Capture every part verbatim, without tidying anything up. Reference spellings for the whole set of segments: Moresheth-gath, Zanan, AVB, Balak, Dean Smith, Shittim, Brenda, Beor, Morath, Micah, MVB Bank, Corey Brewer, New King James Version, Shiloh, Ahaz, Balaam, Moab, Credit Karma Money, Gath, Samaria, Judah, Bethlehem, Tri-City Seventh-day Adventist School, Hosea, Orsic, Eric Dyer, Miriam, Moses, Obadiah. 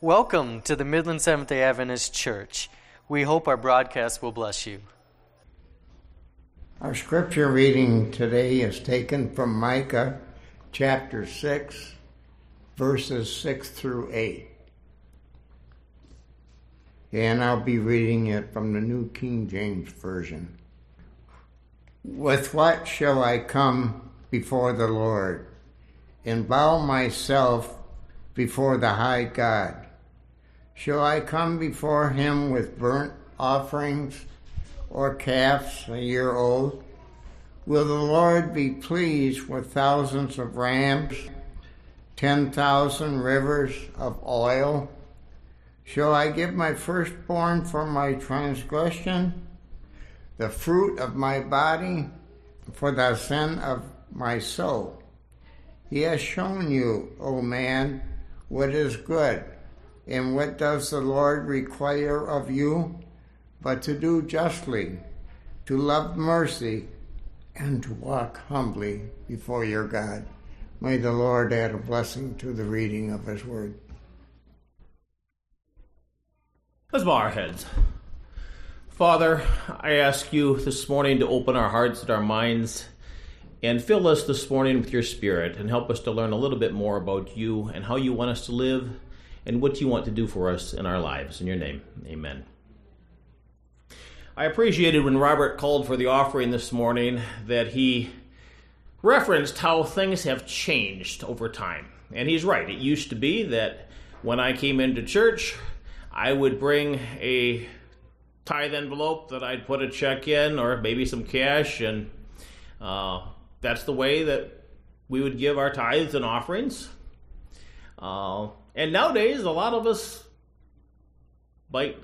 Welcome to the Midland Seventh-day Adventist Church. We hope our broadcast will bless you. Our scripture reading today is taken from Micah chapter six, verses six through eight. And I'll be reading it from the New King James Version. With what shall I come before the Lord, and bow myself before the high God? Shall I come before him with burnt offerings or calves a year old? Will the Lord be pleased with thousands of rams, ten thousand rivers of oil? Shall I give my firstborn for my transgression, the fruit of my body for the sin of my soul? He has shown you, O man, what is good. And what does the Lord require of you but to do justly, to love mercy, and to walk humbly before your God? May the Lord add a blessing to the reading of his word. Let's bow our heads. Father, I ask you this morning to open our hearts and our minds and fill us this morning with your spirit and help us to learn a little bit more about you and how you want us to live and what you want to do for us in our lives. In your name, amen. I appreciated when Robert called for the offering this morning that he referenced how things have changed over time. And he's right. It used to be that when I came into church, I would bring a tithe envelope that I'd put a check in or maybe some cash. And uh, that's the way that we would give our tithes and offerings. Uh, And nowadays, a lot of us might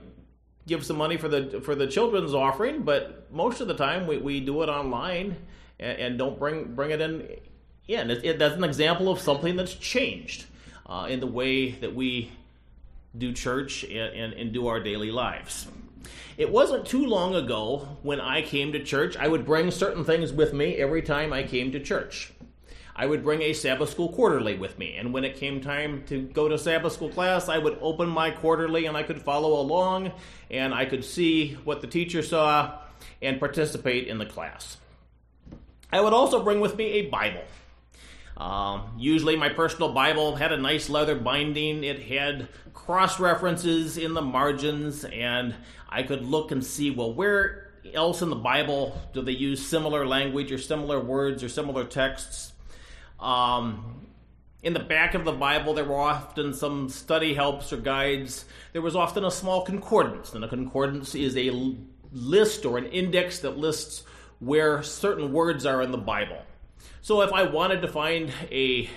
give some money for the for the children's offering, but most of the time we, we do it online and, and don't bring bring it in. Yeah, and it, it, that's an example of something that's changed uh, in the way that we do church and, and, and do our daily lives. It wasn't too long ago when I came to church, I would bring certain things with me every time I came to church. I would bring a Sabbath school quarterly with me, and when it came time to go to Sabbath school class, I would open my quarterly and I could follow along and I could see what the teacher saw and participate in the class. I would also bring with me a Bible. Um, usually my personal Bible had a nice leather binding. It had cross references in the margins, and I could look and see, well, where else in the Bible do they use similar language or similar words or similar texts? Um, in the back of the Bible, there were often some study helps or guides. There was often a small concordance, and a concordance is a l- list or an index that lists where certain words are in the Bible. So if I wanted to find a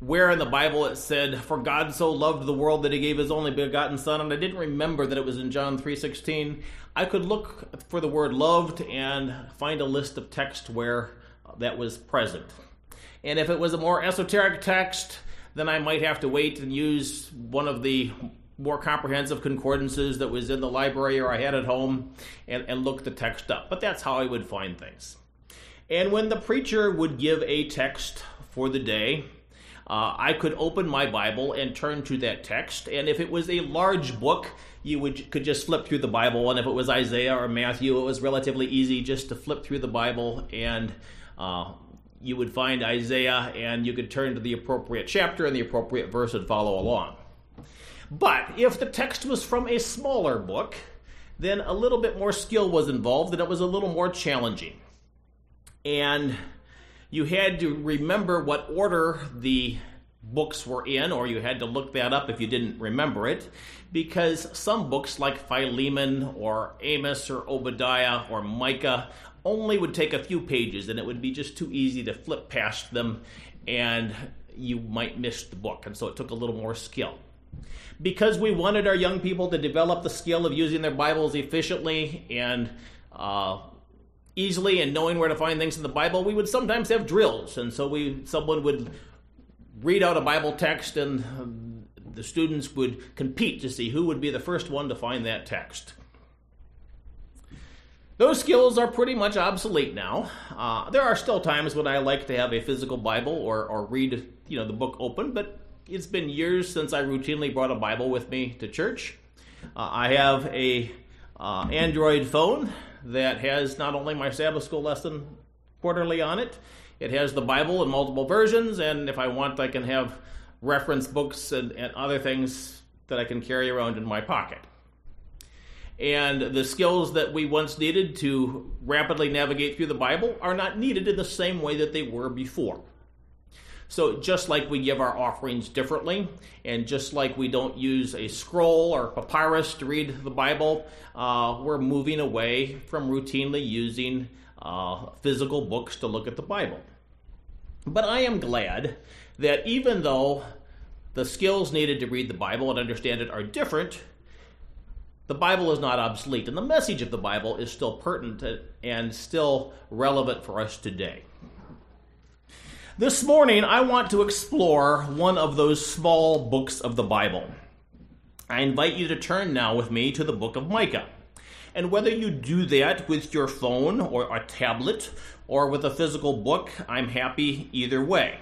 where in the Bible it said, "For God so loved the world that he gave his only begotten son," and I didn't remember that it was in John three sixteen, I could look for the word loved and find a list of text where that was present. And if it was a more esoteric text, then I might have to wait and use one of the more comprehensive concordances that was in the library or I had at home and, and look the text up. But that's how I would find things. And when the preacher would give a text for the day, uh, I could open my Bible and turn to that text. And if it was a large book, you would could just flip through the Bible. And if it was Isaiah or Matthew, it was relatively easy just to flip through the Bible and uh you would find Isaiah, and you could turn to the appropriate chapter and the appropriate verse and follow along. But if the text was from a smaller book, then a little bit more skill was involved, and it was a little more challenging. And you had to remember what order the books were in, or you had to look that up if you didn't remember it, because some books like Philemon or Amos or Obadiah or Micah only would take a few pages, and it would be just too easy to flip past them, and you might miss the book. And so it took a little more skill. Because we wanted our young people to develop the skill of using their Bibles efficiently and uh, easily and knowing where to find things in the Bible, we would sometimes have drills. And so we someone would read out a Bible text, and um, the students would compete to see who would be the first one to find that text. Those skills are pretty much obsolete now. Uh, there are still times when I like to have a physical Bible or, or read, you know, the book open, but it's been years since I routinely brought a Bible with me to church. Uh, I have a uh, Android phone that has not only my Sabbath school lesson quarterly on it, it has the Bible in multiple versions, and if I want, I can have reference books and, and other things that I can carry around in my pocket. And the skills that we once needed to rapidly navigate through the Bible are not needed in the same way that they were before. So just like we give our offerings differently, and just like we don't use a scroll or papyrus to read the Bible, uh, we're moving away from routinely using uh, physical books to look at the Bible. But I am glad that even though the skills needed to read the Bible and understand it are different, the Bible is not obsolete, and the message of the Bible is still pertinent and still relevant for us today. This morning, I want to explore one of those small books of the Bible. I invite you to turn now with me to the book of Micah. And whether you do that with your phone or a tablet or with a physical book, I'm happy either way.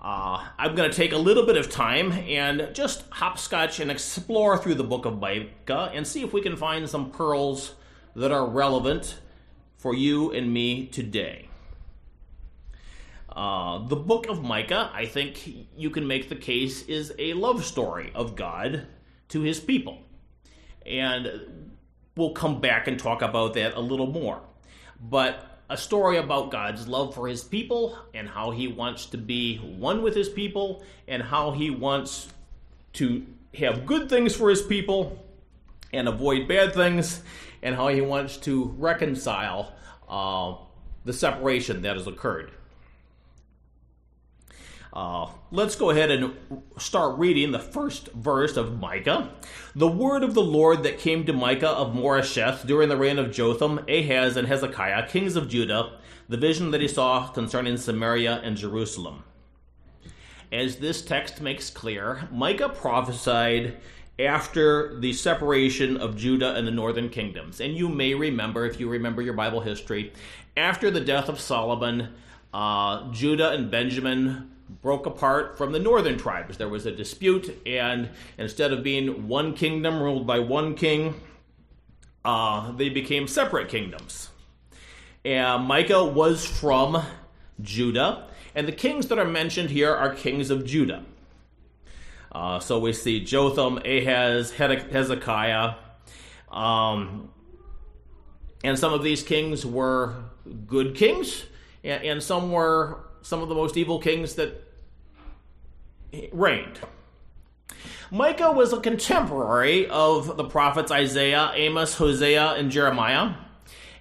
Uh, I'm going to take a little bit of time and just hopscotch and explore through the book of Micah and see if we can find some pearls that are relevant for you and me today. Uh, the book of Micah, I think you can make the case, is a love story of God to his people. And we'll come back and talk about that a little more. But a story about God's love for his people and how he wants to be one with his people and how he wants to have good things for his people and avoid bad things and how he wants to reconcile uh, the separation that has occurred. Uh, let's go ahead and start reading the first verse of Micah. The word of the Lord that came to Micah of Moresheth during the reign of Jotham, Ahaz, and Hezekiah, kings of Judah, the vision that he saw concerning Samaria and Jerusalem. As this text makes clear, Micah prophesied after the separation of Judah and the northern kingdoms. And you may remember, if you remember your Bible history, after the death of Solomon, uh, Judah and Benjamin broke apart from the northern tribes. There was a dispute, and instead of being one kingdom ruled by one king, uh, they became separate kingdoms. And Micah was from Judah, and the kings that are mentioned here are kings of Judah. Uh, so we see Jotham, Ahaz, Hezekiah, um, and some of these kings were good kings, and, and some were some of the most evil kings that reigned. Micah was a contemporary of the prophets Isaiah, Amos, Hosea, and Jeremiah.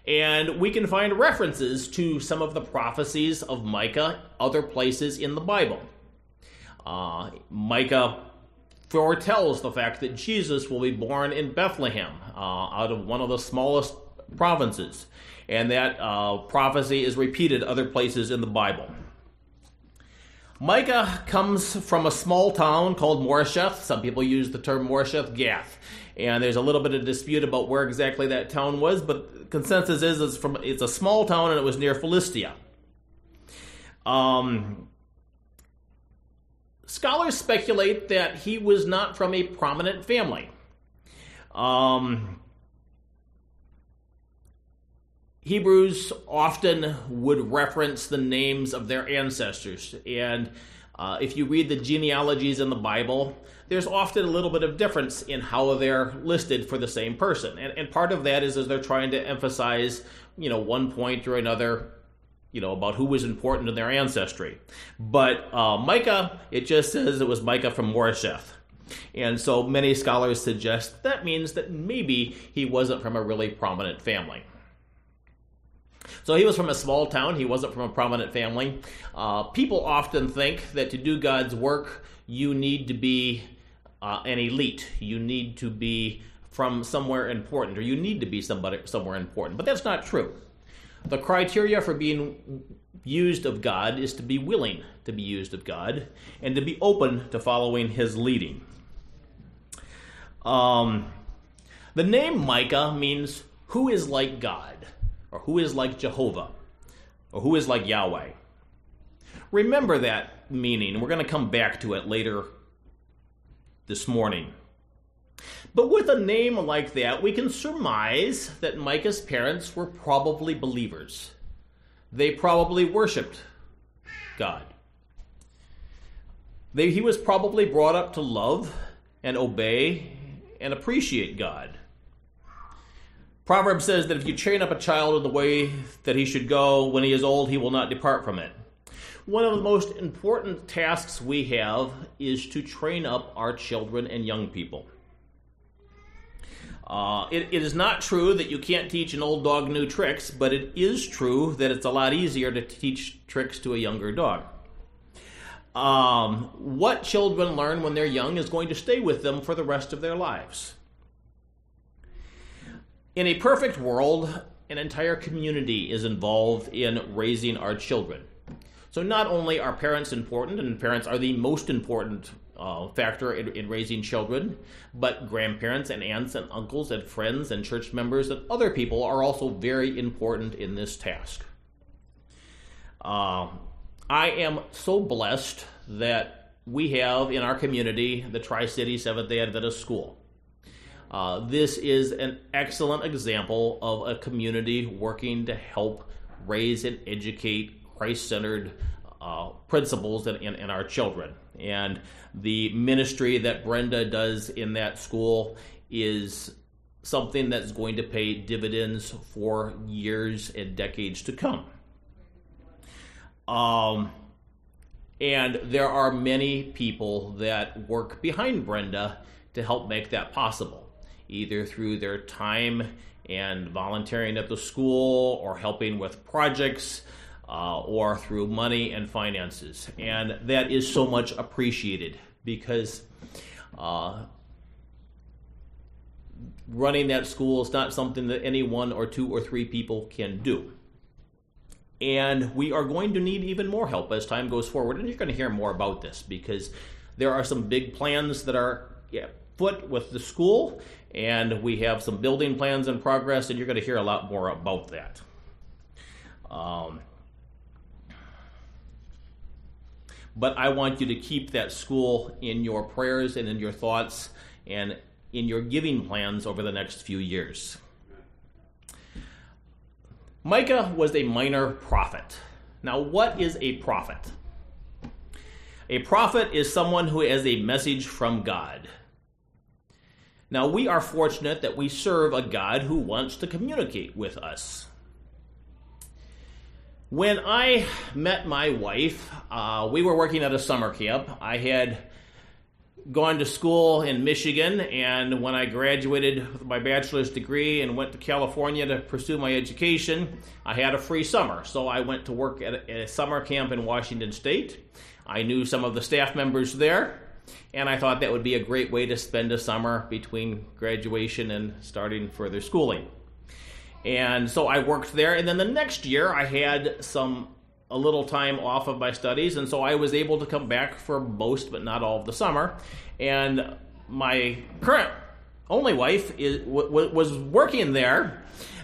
And we can find references to some of the prophecies of Micah other places in the Bible. Uh, Micah foretells the fact that Jesus will be born in Bethlehem, uh, out of one of the smallest provinces. And that uh, prophecy is repeated other places in the Bible. Micah comes from a small town called Moresheth. Some people use the term Moresheth-gath. And there's a little bit of dispute about where exactly that town was, but consensus is it's, from, it's a small town and it was near Philistia. Um, scholars speculate that he was not from a prominent family. Um, Hebrews often would reference the names of their ancestors, and uh, if you read the genealogies in the Bible, there's often a little bit of difference in how they're listed for the same person, and, and part of that is as they're trying to emphasize, you know, one point or another, you know, about who was important in their ancestry. But uh, Micah, it just says it was Micah from Moresheth, and so many scholars suggest that means that maybe he wasn't from a really prominent family. So he was from a small town. He wasn't from a prominent family. Uh, people often think that to do God's work, you need to be uh, an elite. You need to be from somewhere important, or you need to be somebody somewhere important. But that's not true. The criteria for being used of God is to be willing to be used of God and to be open to following his leading. Um, the name Micah means who is like God, or who is like Jehovah, or who is like Yahweh. Remember that meaning. We're going to come back to it later this morning. But with a name like that, we can surmise that Micah's parents were probably believers. They probably worshiped God. They, he was probably brought up to love and obey and appreciate God. Proverbs says that if you train up a child in the way that he should go, when he is old, he will not depart from it. One of the most important tasks we have is to train up our children and young people. Uh, it, it is not true that you can't teach an old dog new tricks, but it is true that it's a lot easier to teach tricks to a younger dog. Um, what children learn when they're young is going to stay with them for the rest of their lives. In a perfect world, an entire community is involved in raising our children. So not only are parents important, and parents are the most important Uh, factor in, in raising children, but grandparents and aunts and uncles and friends and church members and other people are also very important in this task. Uh, I am so blessed that we have in our community the Tri-City Seventh-day Adventist School. Uh, this is an excellent example of a community working to help raise and educate Christ-centered Uh, principles in, in, in our children. And the ministry that Brenda does in that school is something that's going to pay dividends for years and decades to come. Um, and there are many people that work behind Brenda to help make that possible, either through their time and volunteering at the school or helping with projects, Uh, or through money and finances. And that is so much appreciated, because uh, running that school is not something that any one or two or three people can do. And we are going to need even more help as time goes forward. And you're going to hear more about this, because there are some big plans that are afoot with the school, and we have some building plans in progress, and you're going to hear a lot more about that. Um... But I want you to keep that school in your prayers and in your thoughts and in your giving plans over the next few years. Micah was a minor prophet. Now, what is a prophet? A prophet is someone who has a message from God. Now, we are fortunate that we serve a God who wants to communicate with us. When I met my wife, uh, we were working at a summer camp. I had gone to school in Michigan, and when I graduated with my bachelor's degree and went to California to pursue my education, I had a free summer. So I went to work at a, at a summer camp in Washington State. I knew some of the staff members there, and I thought that would be a great way to spend a summer between graduation and starting further schooling. And so I worked there, and then the next year I had some a little time off of my studies, and so I was able to come back for most, but not all, of the summer. And my current only wife is, w- was working there.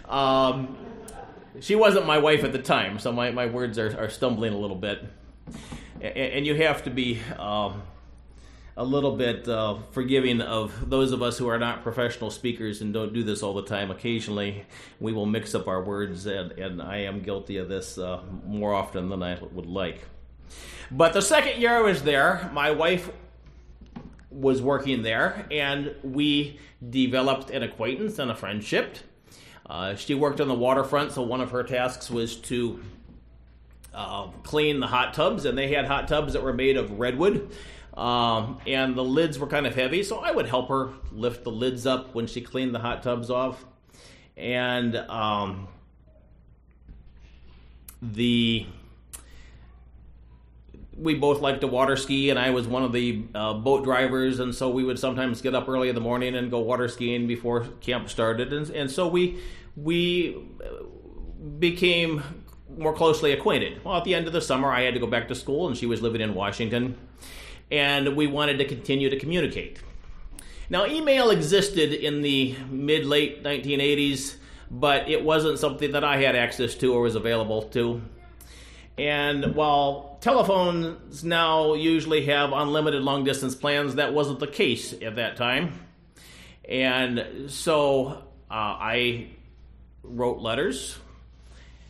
Um, she wasn't my wife at the time, so my, my words are, are stumbling a little bit. And, and you have to be um, a little bit uh, forgiving of those of us who are not professional speakers and don't do this all the time. Occasionally, we will mix up our words, and, and I am guilty of this uh, more often than I would like. But the second year I was there, my wife was working there, and we developed an acquaintance and a friendship. Uh, she worked on the waterfront, so one of her tasks was to uh, clean the hot tubs, and they had hot tubs that were made of redwood. Um, and the lids were kind of heavy, so I would help her lift the lids up when she cleaned the hot tubs off. And um, the we both liked to water ski, and I was one of the uh, boat drivers, and so we would sometimes get up early in the morning and go water skiing before camp started. And, and so we we became more closely acquainted. Well, at the end of the summer, I had to go back to school, and she was living in Washington. And we wanted to continue to communicate. Now, email existed in the mid-late nineteen eighties, but it wasn't something that I had access to or was available to. And while telephones now usually have unlimited long-distance plans, that wasn't the case at that time. And so uh, I wrote letters.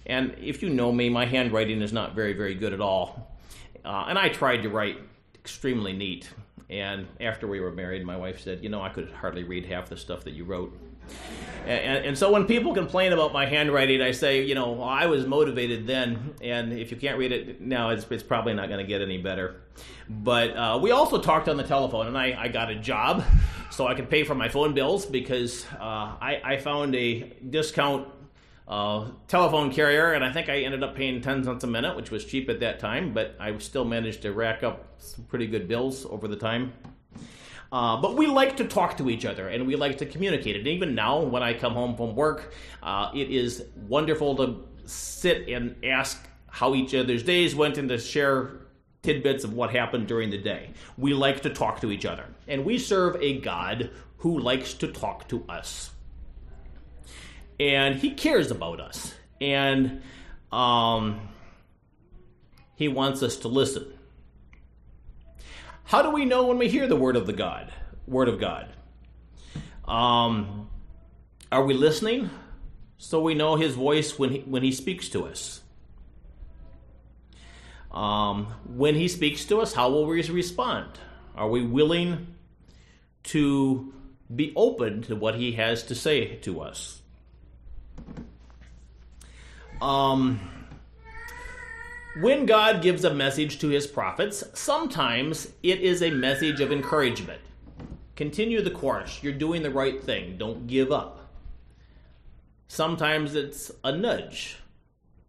And if you know me, my handwriting is not very, very good at all. Uh, and I tried to write extremely neat. And after we were married, my wife said, you know, I could hardly read half the stuff that you wrote. And, and so when people complain about my handwriting, I say, you know, I was motivated then, and if you can't read it now, it's, it's probably not going to get any better. But uh, we also talked on the telephone, and I, I got a job so I could pay for my phone bills, because uh, I, I found a discount uh, telephone carrier, and I think I ended up paying ten cents a minute, which was cheap at that time, but I still managed to rack up some pretty good bills over the time. Uh, but we like to talk to each other, and we like to communicate. And even now, when I come home from work, uh, it is wonderful to sit and ask how each other's days went and to share tidbits of what happened during the day. We like to talk to each other. And we serve a God who likes to talk to us. And he cares about us. And um, he wants us to listen. How do we know when we hear the word of the God? Word of God. Um, are we listening? So we know His voice when He, when He speaks to us. Um, when He speaks to us, how will we respond? Are we willing to be open to what He has to say to us? Um. When God gives a message to His prophets, sometimes it is a message of encouragement. Continue the course. You're doing the right thing. Don't give up. Sometimes it's a nudge.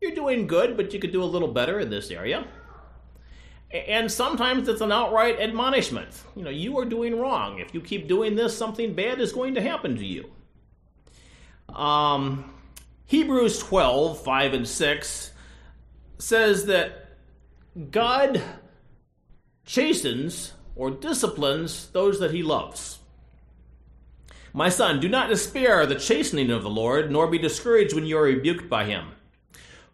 You're doing good, but you could do a little better in this area. And sometimes it's an outright admonishment. You know, you are doing wrong. If you keep doing this, something bad is going to happen to you. Um, Hebrews twelve, five and six says that God chastens or disciplines those that He loves. My son, do not despair the chastening of the Lord, nor be discouraged when you are rebuked by Him.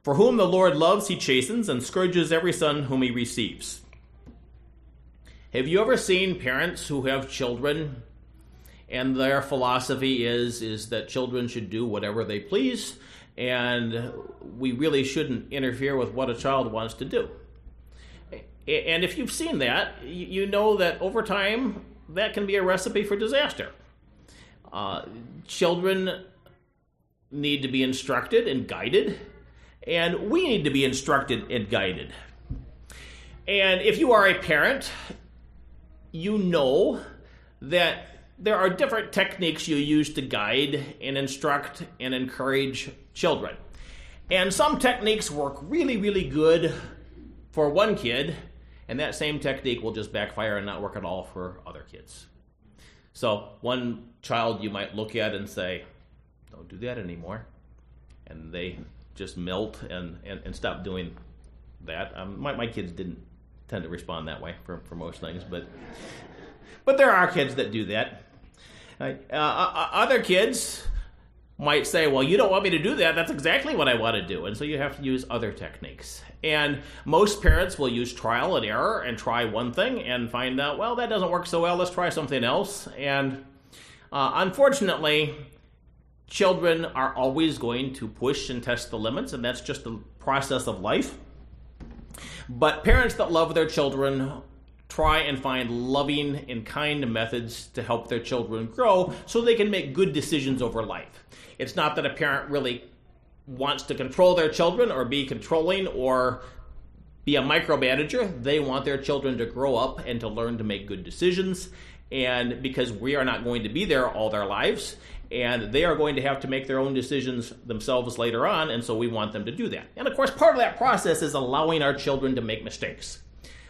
For whom the Lord loves, He chastens and scourges every son whom He receives. Have you ever seen parents who have children and their philosophy is, is that children should do whatever they please? And we really shouldn't interfere with what a child wants to do. And if you've seen that, you know that over time, that can be a recipe for disaster. Uh, children need to be instructed and guided, and we need to be instructed and guided. And if you are a parent, you know that there are different techniques you use to guide and instruct and encourage children. And some techniques work really, really good for one kid, and that same technique will just backfire and not work at all for other kids. So one child you might look at and say, don't do that anymore. And they just melt and, and, and stop doing that. Um, my, my kids didn't tend to respond that way for, for most things, but but there are kids that do that. Uh, other kids might say, well, you don't want me to do that. That's exactly what I want to do. And so you have to use other techniques. And most parents will use trial and error and try one thing and find out, well, that doesn't work so well. Let's try something else. And uh, unfortunately, children are always going to push and test the limits, and that's just the process of life. But parents that love their children try and find loving and kind methods to help their children grow so they can make good decisions over life. It's not that a parent really wants to control their children or be controlling or be a micromanager. They want their children to grow up and to learn to make good decisions, and because we are not going to be there all their lives, and they are going to have to make their own decisions themselves later on, and so we want them to do that. And of course, part of that process is allowing our children to make mistakes.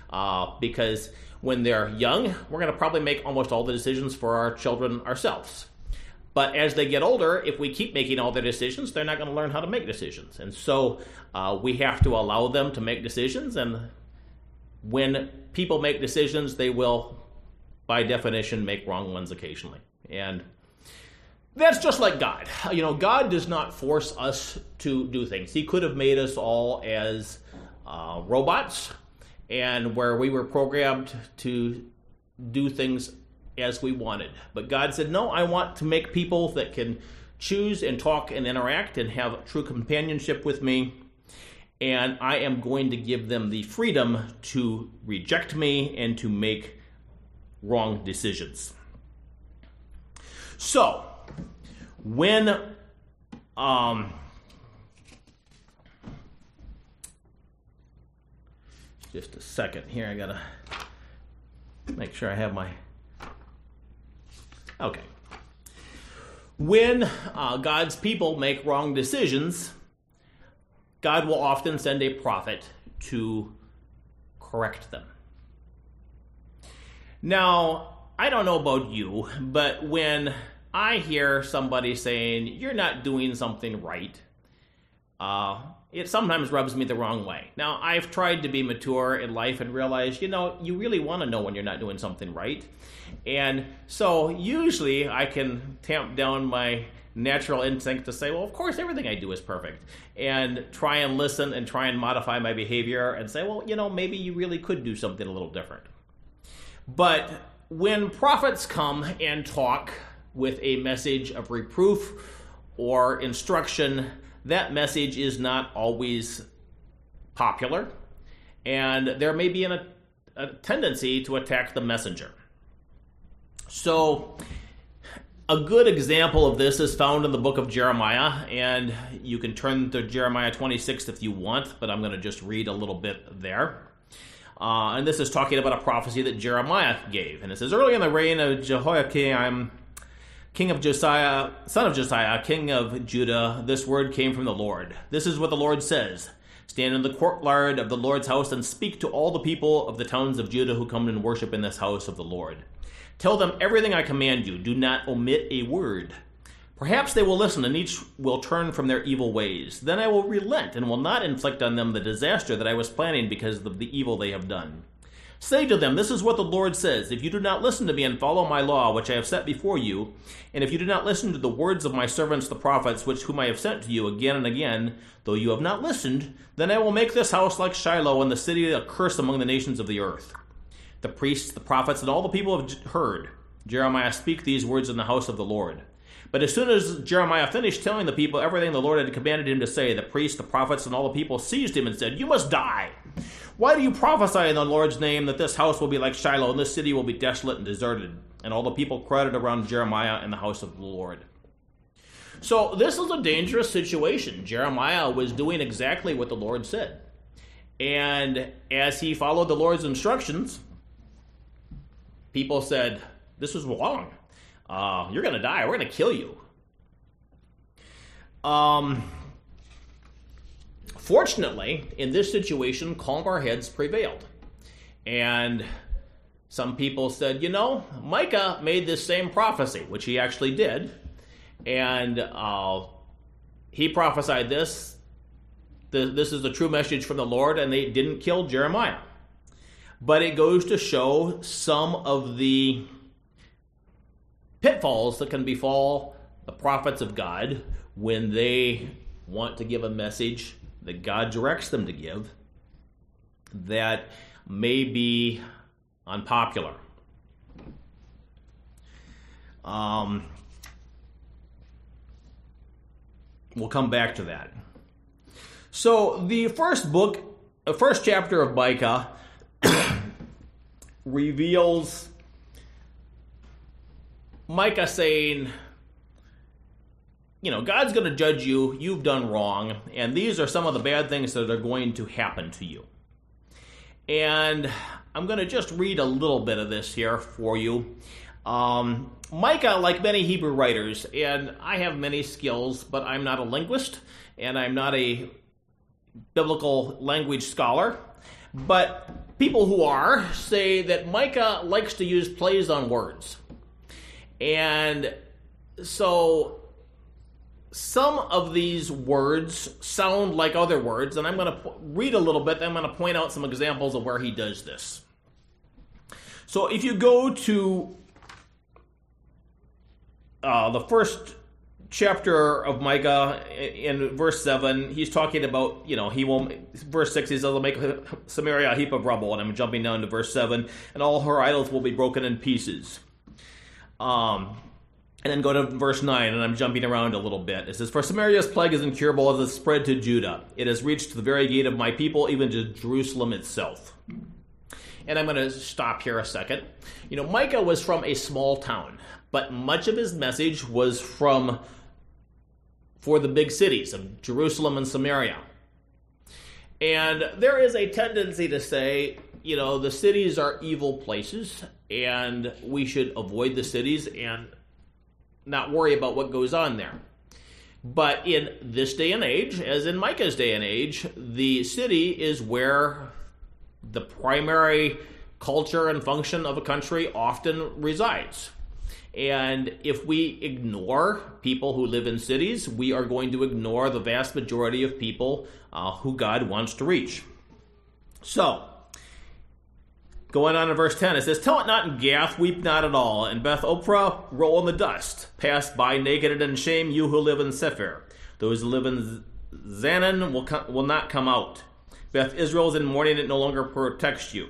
Uh, because when they're young, we're going to probably make almost all the decisions for our children ourselves. But as they get older, if we keep making all their decisions, they're not going to learn how to make decisions. And so uh, we have to allow them to make decisions. And when people make decisions, they will, by definition, make wrong ones occasionally. And that's just like God. You know, God does not force us to do things. He could have made us all as uh, robots, and where we were programmed to do things as we wanted. But God said, no, I want to make people that can choose and talk and interact and have true companionship with me, and I am going to give them the freedom to reject me and to make wrong decisions. So, when um, just a second here, I gotta make sure I have my, okay. When uh, God's people make wrong decisions, God will often send a prophet to correct them. Now, I don't know about you, but when I hear somebody saying, you're not doing something right, uh, it sometimes rubs me the wrong way. Now, I've tried to be mature in life and realize, you know, you really want to know when you're not doing something right. And so usually I can tamp down my natural instinct to say, well, of course, everything I do is perfect, and try and listen and try and modify my behavior and say, well, you know, maybe you really could do something a little different. But when prophets come and talk with a message of reproof or instruction, that message is not always popular, and there may be an, a tendency to attack the messenger. So, a good example of this is found in the book of Jeremiah, and you can turn to Jeremiah twenty-six if you want, but I'm going to just read a little bit there. Uh, and this is talking about a prophecy that Jeremiah gave. And it says, early in the reign of Jehoiakim, king of Josiah, son of Josiah, king of Judah, this word came from the Lord. This is what the Lord says. Stand in the courtyard of the Lord's house and speak to all the people of the towns of Judah who come and worship in this house of the Lord. Tell them everything I command you. Do not omit a word. Perhaps they will listen, and each will turn from their evil ways. Then I will relent and will not inflict on them the disaster that I was planning because of the evil they have done. Say to them, this is what the Lord says. If you do not listen to me and follow my law, which I have set before you, and if you do not listen to the words of my servants, the prophets, which whom I have sent to you again and again, though you have not listened, then I will make this house like Shiloh and the city a curse among the nations of the earth. The priests, the prophets, and all the people have heard Jeremiah speak these words in the house of the Lord. But as soon as Jeremiah finished telling the people everything the Lord had commanded him to say, the priests, the prophets, and all the people seized him and said, you must die. Why do you prophesy in the Lord's name that this house will be like Shiloh and this city will be desolate and deserted? And all the people crowded around Jeremiah in the house of the Lord. So this is a dangerous situation. Jeremiah was doing exactly what the Lord said. And as he followed the Lord's instructions, people said, this is wrong. Uh, you're going to die. We're going to kill you. Um, fortunately, in this situation, calmer heads prevailed. And some people said, you know, Micah made this same prophecy, which he actually did. And uh, he prophesied this. The, this is the true message from the Lord, and they didn't kill Jeremiah. But it goes to show some of the pitfalls that can befall the prophets of God when they want to give a message that God directs them to give that may be unpopular. Um, we'll come back to that. So the first book, the first chapter of Micah reveals Micah saying, you know, God's going to judge you, you've done wrong, and these are some of the bad things that are going to happen to you. And I'm going to just read a little bit of this here for you. Um, Micah, like many Hebrew writers, and I have many skills, but I'm not a linguist, and I'm not a biblical language scholar, but people who are say that Micah likes to use plays on words. And so some of these words sound like other words, and I'm going to po- read a little bit, then I'm going to point out some examples of where he does this. So if you go to uh, the first chapter of Micah, in verse seven, he's talking about, you know, he won't, verse six, he says, I'll make Samaria a heap of rubble. And I'm jumping down to verse seven. And all her idols will be broken in pieces. Um, and then go to verse nine, and I'm jumping around a little bit. It says, for Samaria's plague is incurable as it spread to Judah. It has reached the very gate of my people, even to Jerusalem itself. And I'm going to stop here a second. You know, Micah was from a small town, but much of his message was from for the big cities of Jerusalem and Samaria. And there is a tendency to say, you know, the cities are evil places, and we should avoid the cities and not worry about what goes on there. But in this day and age, as in Micah's day and age, the city is where the primary culture and function of a country often resides. And if we ignore people who live in cities, we are going to ignore the vast majority of people uh, who God wants to reach. So, going on to verse ten, it says, tell it not in Gath, weep not at all. And Beth Ophrah, roll in the dust. Pass by naked and in shame, you who live in Shaphir. Those who live in Zanan will, co- will not come out. Beth Ezel is in mourning, it no longer protects you.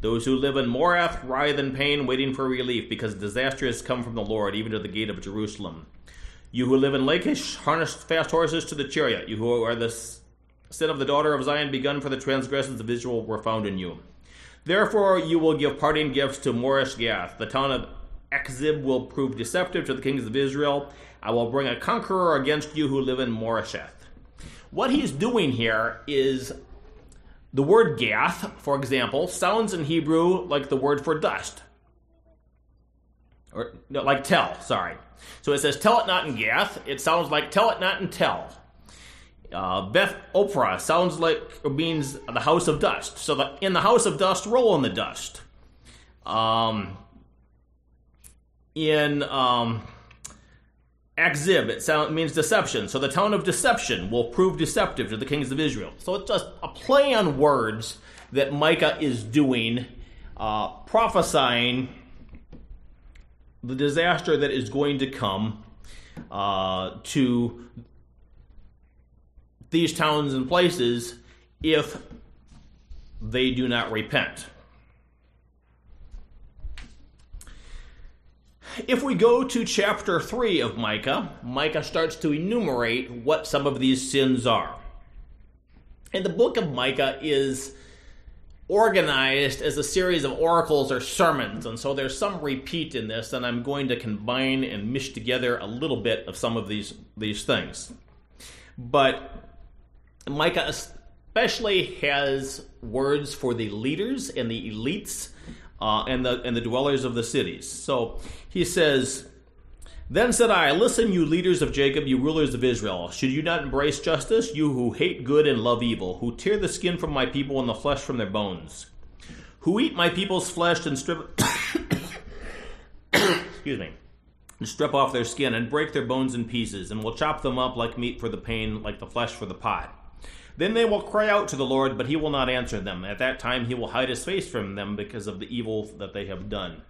Those who live in Morath writhe in pain, waiting for relief, because disaster has come from the Lord, even to the gate of Jerusalem. You who live in Lachish, harness fast horses to the chariot. You who are the sin of the daughter of Zion begun, for the transgressions of Israel were found in you. Therefore you will give parting gifts to Moresheth-gath. The town of Akzib will prove deceptive to the kings of Israel. I will bring a conqueror against you who live in Moresheth. What he's doing here is, the word Gath, for example, sounds in Hebrew like the word for dust. Or no, like tell, sorry. So it says, tell it not in Gath. It sounds like tell it not in tell. Uh, Beth Ophrah sounds like, or means the house of dust. So the, in the house of dust, roll in the dust. Um, in um, Akzib, it sound, means deception. So the town of deception will prove deceptive to the kings of Israel. So it's just a play on words that Micah is doing, uh, prophesying the disaster that is going to come uh, to these towns and places if they do not repent. If we go to chapter three of Micah, Micah starts to enumerate what some of these sins are. And the book of Micah is organized as a series of oracles or sermons, and so there's some repeat in this, and I'm going to combine and mish together a little bit of some of these, these things. But Micah especially has words for the leaders and the elites uh, and the and the dwellers of the cities. So he says, then said I, listen, you leaders of Jacob, you rulers of Israel. Should you not embrace justice, you who hate good and love evil, who tear the skin from my people and the flesh from their bones, who eat my people's flesh and strip excuse me, and strip off their skin and break their bones in pieces, and will chop them up like meat for the pain, like the flesh for the pot. Then they will cry out to the Lord, but he will not answer them. At that time he will hide his face from them because of the evil that they have done.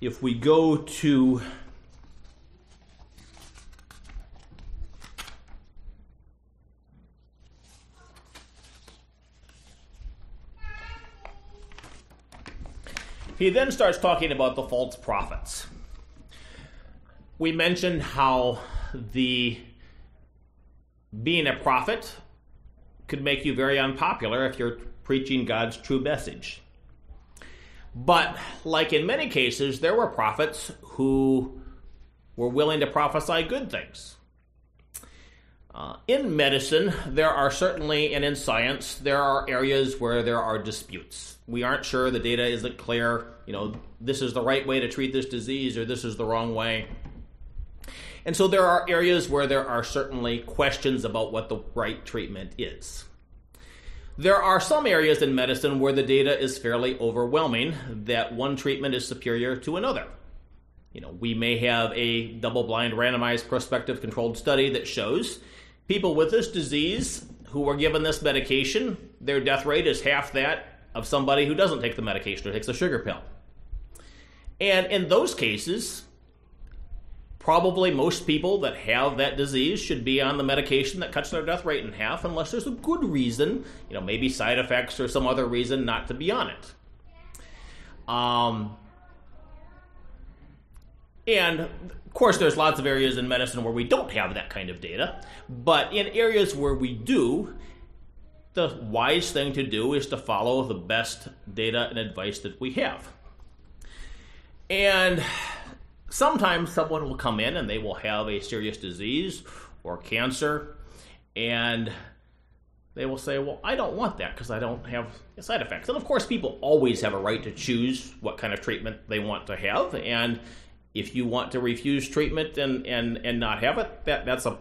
If we go to he then starts talking about the false prophets. We mentioned how the being a prophet could make you very unpopular if you're preaching God's true message. But like in many cases, there were prophets who were willing to prophesy good things. Uh, in medicine, there are certainly, and in science, there are areas where there are disputes. We aren't sure, the data isn't clear, you know, this is the right way to treat this disease or this is the wrong way. And so there are areas where there are certainly questions about what the right treatment is. There are some areas in medicine where the data is fairly overwhelming that one treatment is superior to another. You know, we may have a double-blind, randomized, prospective controlled study that shows people with this disease who were given this medication, their death rate is half that of somebody who doesn't take the medication or takes a sugar pill. And in those cases, probably most people that have that disease should be on the medication that cuts their death rate in half, unless there's a good reason, you know, maybe side effects or some other reason not to be on it. Um, and, of course, there's lots of areas in medicine where we don't have that kind of data, but in areas where we do, the wise thing to do is to follow the best data and advice that we have. And sometimes someone will come in and they will have a serious disease or cancer, and they will say, well, I don't want that because I don't have side effects. And of course, people always have a right to choose what kind of treatment they want to have. And if you want to refuse treatment and, and, and not have it, that, that's a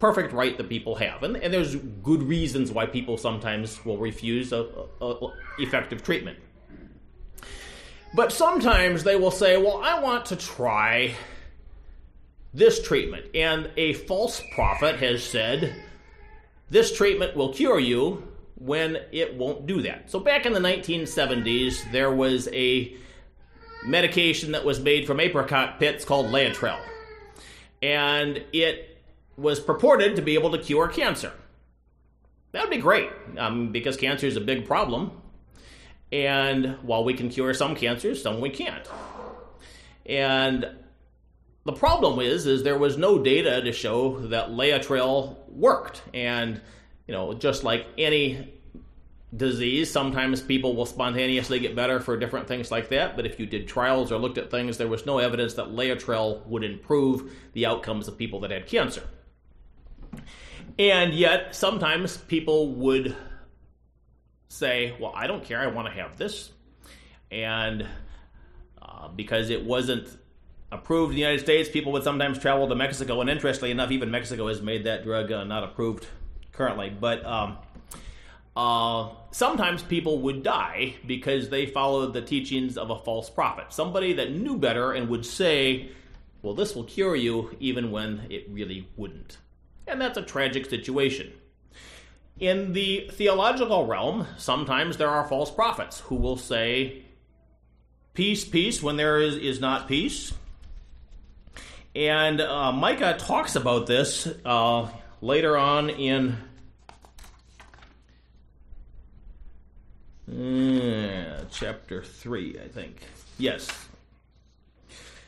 perfect right that people have. And, and there's good reasons why people sometimes will refuse a, a, a effective treatment. But sometimes they will say, well, I want to try this treatment. And a false prophet has said, this treatment will cure you, when it won't do that. So back in the nineteen seventies, there was a medication that was made from apricot pits called Laetrile. And it was purported to be able to cure cancer. That would be great, um, because cancer is a big problem. And while we can cure some cancers, some we can't. And the problem is, is there was no data to show that Laetrile worked. And, you know, just like any disease, sometimes people will spontaneously get better for different things like that. But if you did trials or looked at things, there was no evidence that Laetrile would improve the outcomes of people that had cancer. And yet, sometimes people would say, well, I don't care, I want to have this. And uh, because it wasn't approved in the United States, people would sometimes travel to Mexico, and interestingly enough, even Mexico has made that drug uh, not approved currently. But um, uh, sometimes people would die because they followed the teachings of a false prophet, somebody that knew better and would say, well, this will cure you, even when it really wouldn't. And that's a tragic situation. In the theological realm, sometimes there are false prophets who will say, peace, peace, when there is, is not peace. And uh, Micah talks about this uh, later on in uh, chapter three, I think. Yes.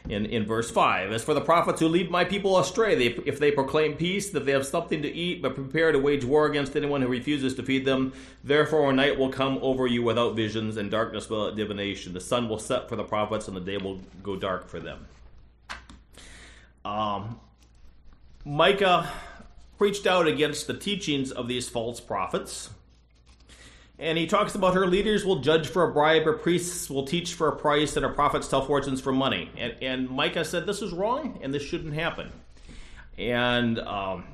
In, in verse five, as for the prophets who lead my people astray, they, if they proclaim peace, that they have something to eat, but prepare to wage war against anyone who refuses to feed them, therefore a night will come over you without visions, and darkness without divination. The sun will set for the prophets, and the day will go dark for them. Um, Micah preached out against the teachings of these false prophets. And he talks about her leaders will judge for a bribe, her priests will teach for a price, and her prophets tell fortunes for money. And, and Micah said, this is wrong, and this shouldn't happen. And um,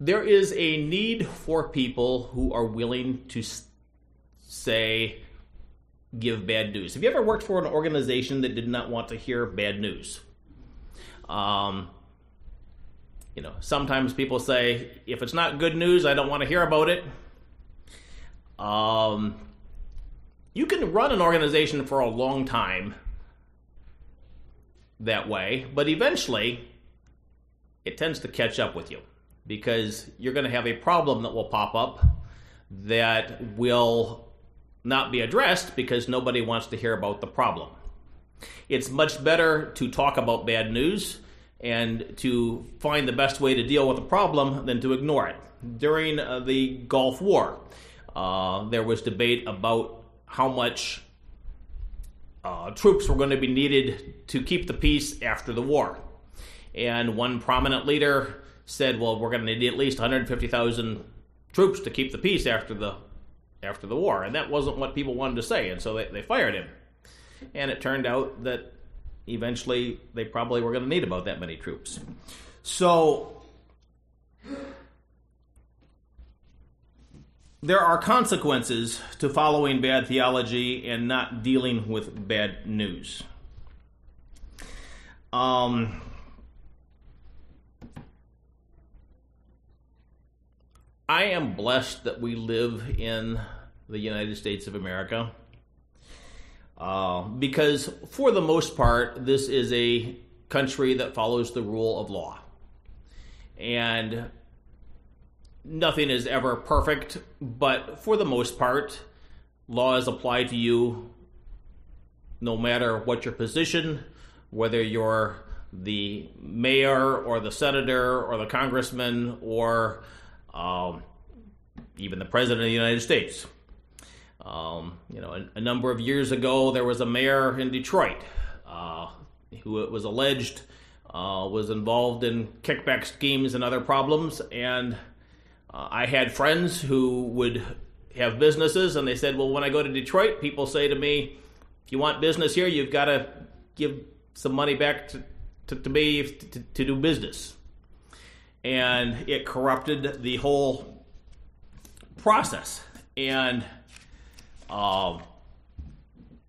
there is a need for people who are willing to, say, give bad news. Have you ever worked for an organization that did not want to hear bad news? Um... You know, sometimes people say, if it's not good news, I don't want to hear about it. Um, you can run an organization for a long time that way, but eventually it tends to catch up with you, because you're going to have a problem that will pop up that will not be addressed because nobody wants to hear about the problem. It's much better to talk about bad news and to find the best way to deal with a problem than to ignore it. During uh, the Gulf War, uh, there was debate about how much uh, troops were going to be needed to keep the peace after the war. And one prominent leader said, well, we're going to need at least one hundred fifty thousand troops to keep the peace after the after the war. And that wasn't what people wanted to say, and so they, they fired him. And it turned out that eventually, they probably were going to need about that many troops. So, there are consequences to following bad theology and not dealing with bad news. Um, I am blessed that we live in the United States of America. uh, because for the most part, this is a country that follows the rule of law. And nothing is ever perfect, but for the most part, law is applied to you no matter what your position, whether you're the mayor or the senator or the congressman or um, even the president of the United States. Um, you know, a, a number of years ago, there was a mayor in Detroit uh, who it was alleged uh, was involved in kickback schemes and other problems. And uh, I had friends who would have businesses, and they said, well, when I go to Detroit, people say to me, if you want business here, you've got to give some money back to, to, to me to, to do business. And it corrupted the whole process. And uh,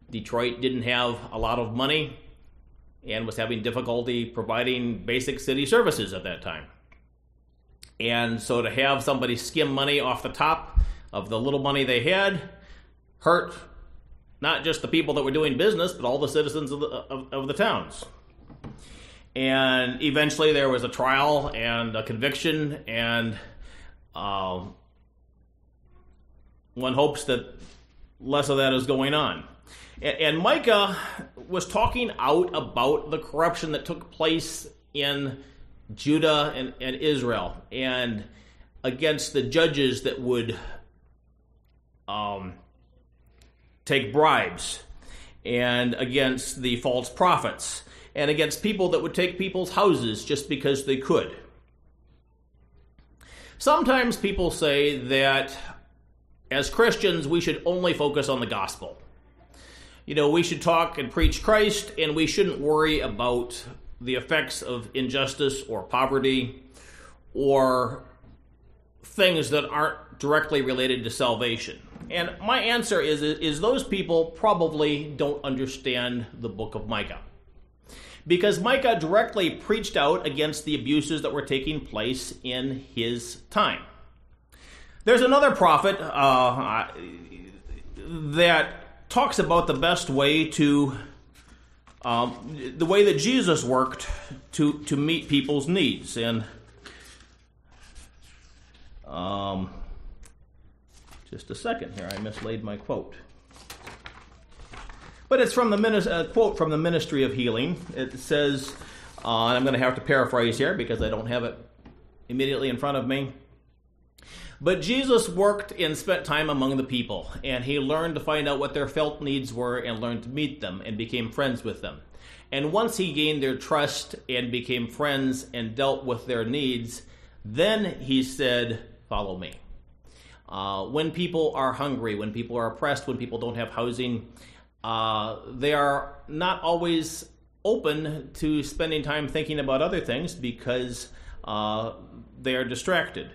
Detroit didn't have a lot of money and was having difficulty providing basic city services at that time. And so to have somebody skim money off the top of the little money they had hurt not just the people that were doing business, but all the citizens of the, of, of the towns. And eventually there was a trial and a conviction, and uh, one hopes that less of that is going on. And, and Micah was talking out about the corruption that took place in Judah and, and Israel, and against the judges that would um, take bribes, and against the false prophets, and against people that would take people's houses just because they could. Sometimes people say that as Christians, we should only focus on the gospel. You know, we should talk and preach Christ, and we shouldn't worry about the effects of injustice or poverty or things that aren't directly related to salvation. And my answer is, is those people probably don't understand the book of Micah. Because Micah directly preached out against the abuses that were taking place in his time. There's another prophet uh, that talks about the best way to, um, the way that Jesus worked to, to meet people's needs. And um, just a second here, I mislaid my quote. But it's from the minis- uh, quote from the Ministry of Healing. It says, uh, and I'm going to have to paraphrase here because I don't have it immediately in front of me. But Jesus worked and spent time among the people, and he learned to find out what their felt needs were and learned to meet them and became friends with them. And once he gained their trust and became friends and dealt with their needs, then he said, follow me. Uh, when people are hungry, when people are oppressed, when people don't have housing, Uh, they are not always open to spending time thinking about other things because uh, they are distracted.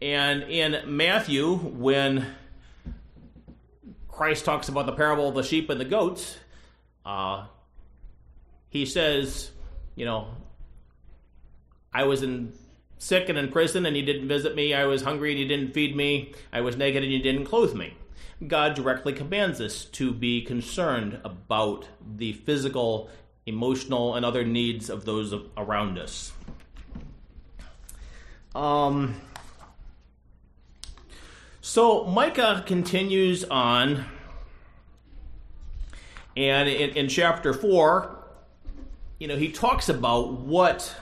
And in Matthew, when Christ talks about the parable of the sheep and the goats, uh, he says, you know, I was in sick and in prison and you didn't visit me. I was hungry and you didn't feed me. I was naked and you didn't clothe me. God directly commands us to be concerned about the physical, emotional, and other needs of those of, around us. Um, so Micah continues on, and in, in chapter four, you know, he talks about what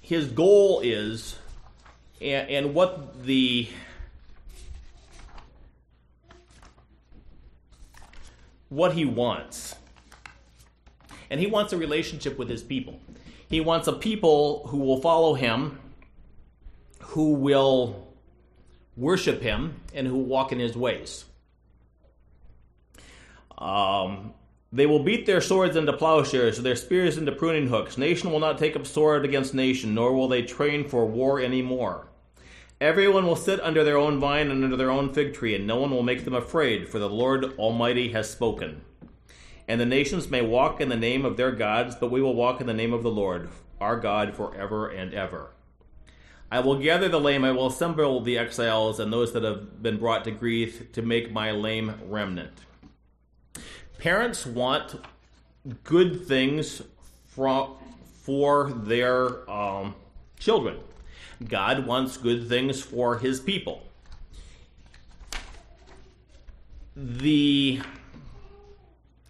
his goal is and, and what the what he wants. And he wants a relationship with his people. He wants a people who will follow him, who will worship him, and who walk in his ways. Um, they will beat their swords into plowshares, their spears into pruning hooks. Nation will not take up sword against nation, nor will they train for war anymore. Everyone will sit under their own vine and under their own fig tree, and no one will make them afraid, for the Lord Almighty has spoken. And the nations may walk in the name of their gods, but we will walk in the name of the Lord, our God, forever and ever. I will gather the lame, I will assemble the exiles and those that have been brought to grief to make my lame remnant. Parents want good things for, for their um, children. God wants good things for his people. The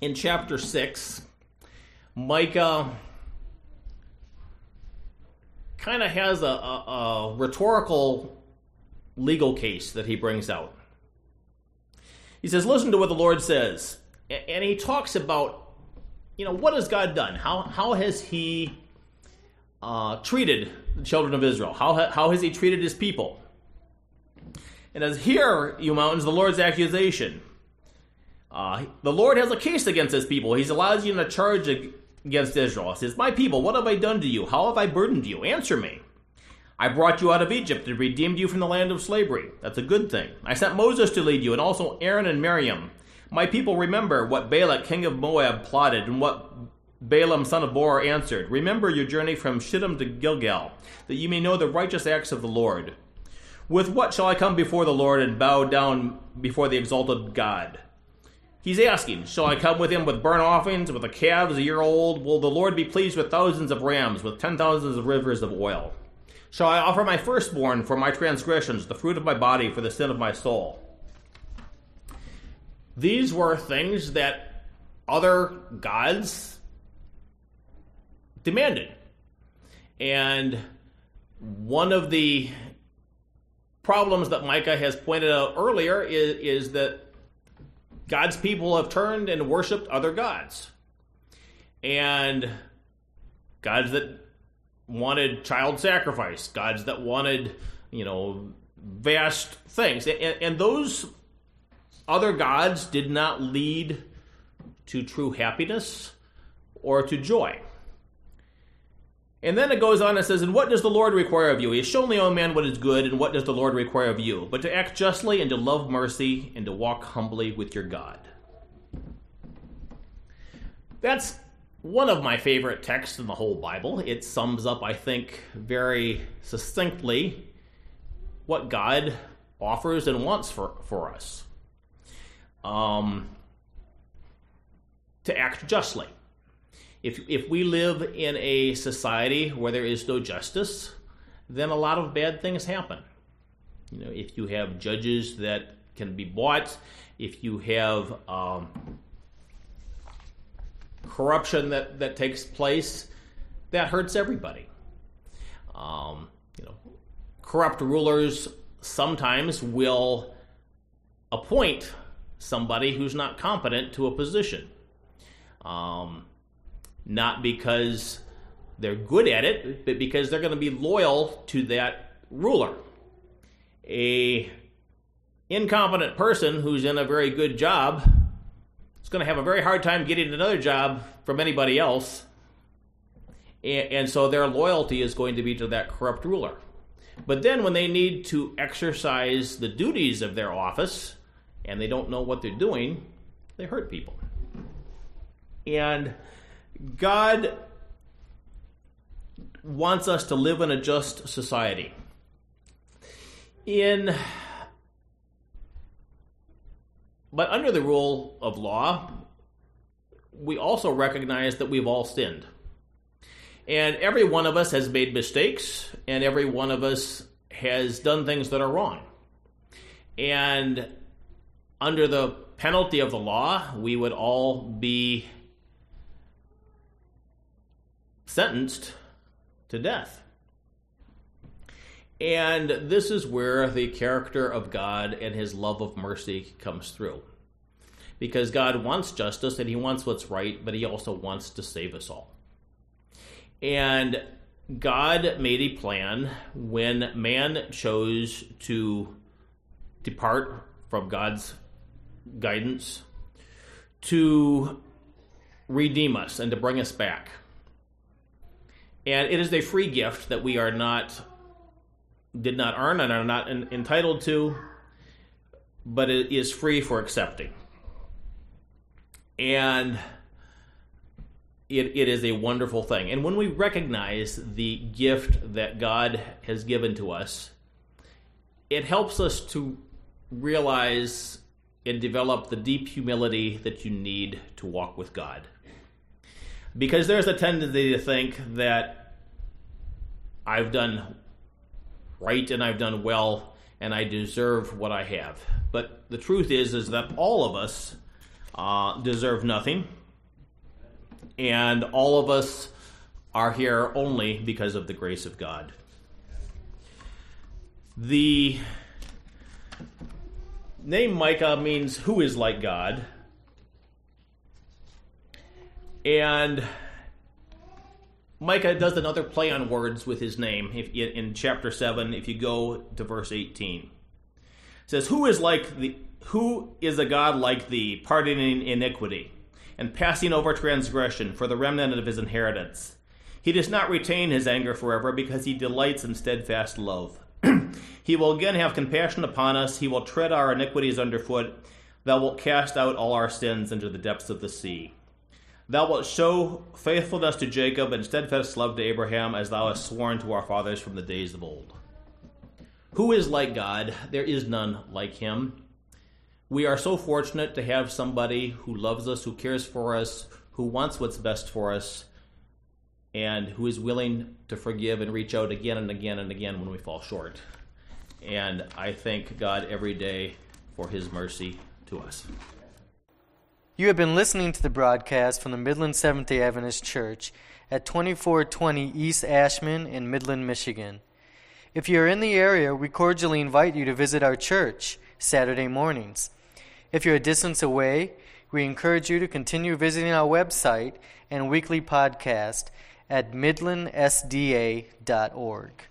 in chapter six, Micah kind of has a, a, a rhetorical legal case that he brings out. He says, listen to what the Lord says. And he talks about, you know, what has God done? How how has he uh, treated the children of Israel? How, how has he treated his people? And as hear, you mountains, the Lord's accusation. Uh, the Lord has a case against his people. He's allowed you to charge against Israel. He says, my people, what have I done to you? How have I burdened you? Answer me. I brought you out of Egypt and redeemed you from the land of slavery. That's a good thing. I sent Moses to lead you, and also Aaron and Miriam. My people, remember what Balak, king of Moab, plotted, and what Balaam, son of Beor, answered. Remember your journey from Shittim to Gilgal, that you may know the righteous acts of the Lord. With what shall I come before the Lord and bow down before the exalted God? He's asking, shall I come with him with burnt offerings, with the calves a year old? Will the Lord be pleased with thousands of rams, with ten thousands of rivers of oil? Shall I offer my firstborn for my transgressions, the fruit of my body for the sin of my soul? These were things that other gods demanded. And one of the problems that Micah has pointed out earlier is, is that God's people have turned and worshipped other gods. And gods that wanted child sacrifice, gods that wanted, you know, vast things. And, and those other gods did not lead to true happiness or to joy. And then it goes on and says, and what does the Lord require of you? He has shown the old man what is good, and what does the Lord require of you? But to act justly, and to love mercy, and to walk humbly with your God. That's one of my favorite texts in the whole Bible. It sums up, I think, very succinctly what God offers and wants for, for us. Um, to act justly. If if we live in a society where there is no justice, then a lot of bad things happen. You know, if you have judges that can be bought, if you have um, corruption that, that takes place, that hurts everybody. Um, you know, corrupt rulers sometimes will appoint somebody who's not competent to a position. Um, not because they're good at it, but because they're going to be loyal to that ruler. A incompetent person who's in a very good job is going to have a very hard time getting another job from anybody else. And, and so their loyalty is going to be to that corrupt ruler. But then when they need to exercise the duties of their office, and they don't know what they're doing, they hurt people. And God wants us to live in a just society. In but under the rule of law, we also recognize that we've all sinned. And every one of us has made mistakes, and every one of us has done things that are wrong. And under the penalty of the law, we would all be sentenced to death. And this is where the character of God and his love of mercy comes through. Because God wants justice, and he wants what's right, but he also wants to save us all. And God made a plan when man chose to depart from God's guidance to redeem us and to bring us back. And it is a free gift that we are not, did not earn and are not in, entitled to, but it is free for accepting. And It, it is a wonderful thing. And when we recognize the gift that God has given to us, it helps us to realize and develop the deep humility that you need to walk with God. Because there's a tendency to think that I've done right and I've done well and I deserve what I have. But the truth is, is that all of us uh, deserve nothing. And all of us are here only because of the grace of God. The name Micah means who is like God. And Micah does another play on words with his name if, in chapter seven, if you go to verse eighteen. It says, Who is like the who is a God like thee, pardoning iniquity, and passing over transgression for the remnant of his inheritance. He does not retain his anger forever, because he delights in steadfast love. He will again have compassion upon us. He will tread our iniquities underfoot. Thou wilt cast out all our sins into the depths of the sea. Thou wilt show faithfulness to Jacob and steadfast love to Abraham, as thou hast sworn to our fathers from the days of old. Who is like God? There is none like him. We are so fortunate to have somebody who loves us, who cares for us, who wants what's best for us, and who is willing to forgive and reach out again and again and again when we fall short. And I thank God every day for his mercy to us. You have been listening to the broadcast from the Midland Seventh-day Adventist Church at twenty-four twenty East Ashman in Midland, Michigan. If you are in the area, we cordially invite you to visit our church Saturday mornings. If you're a distance away, we encourage you to continue visiting our website and weekly podcast at midland s d a dot org.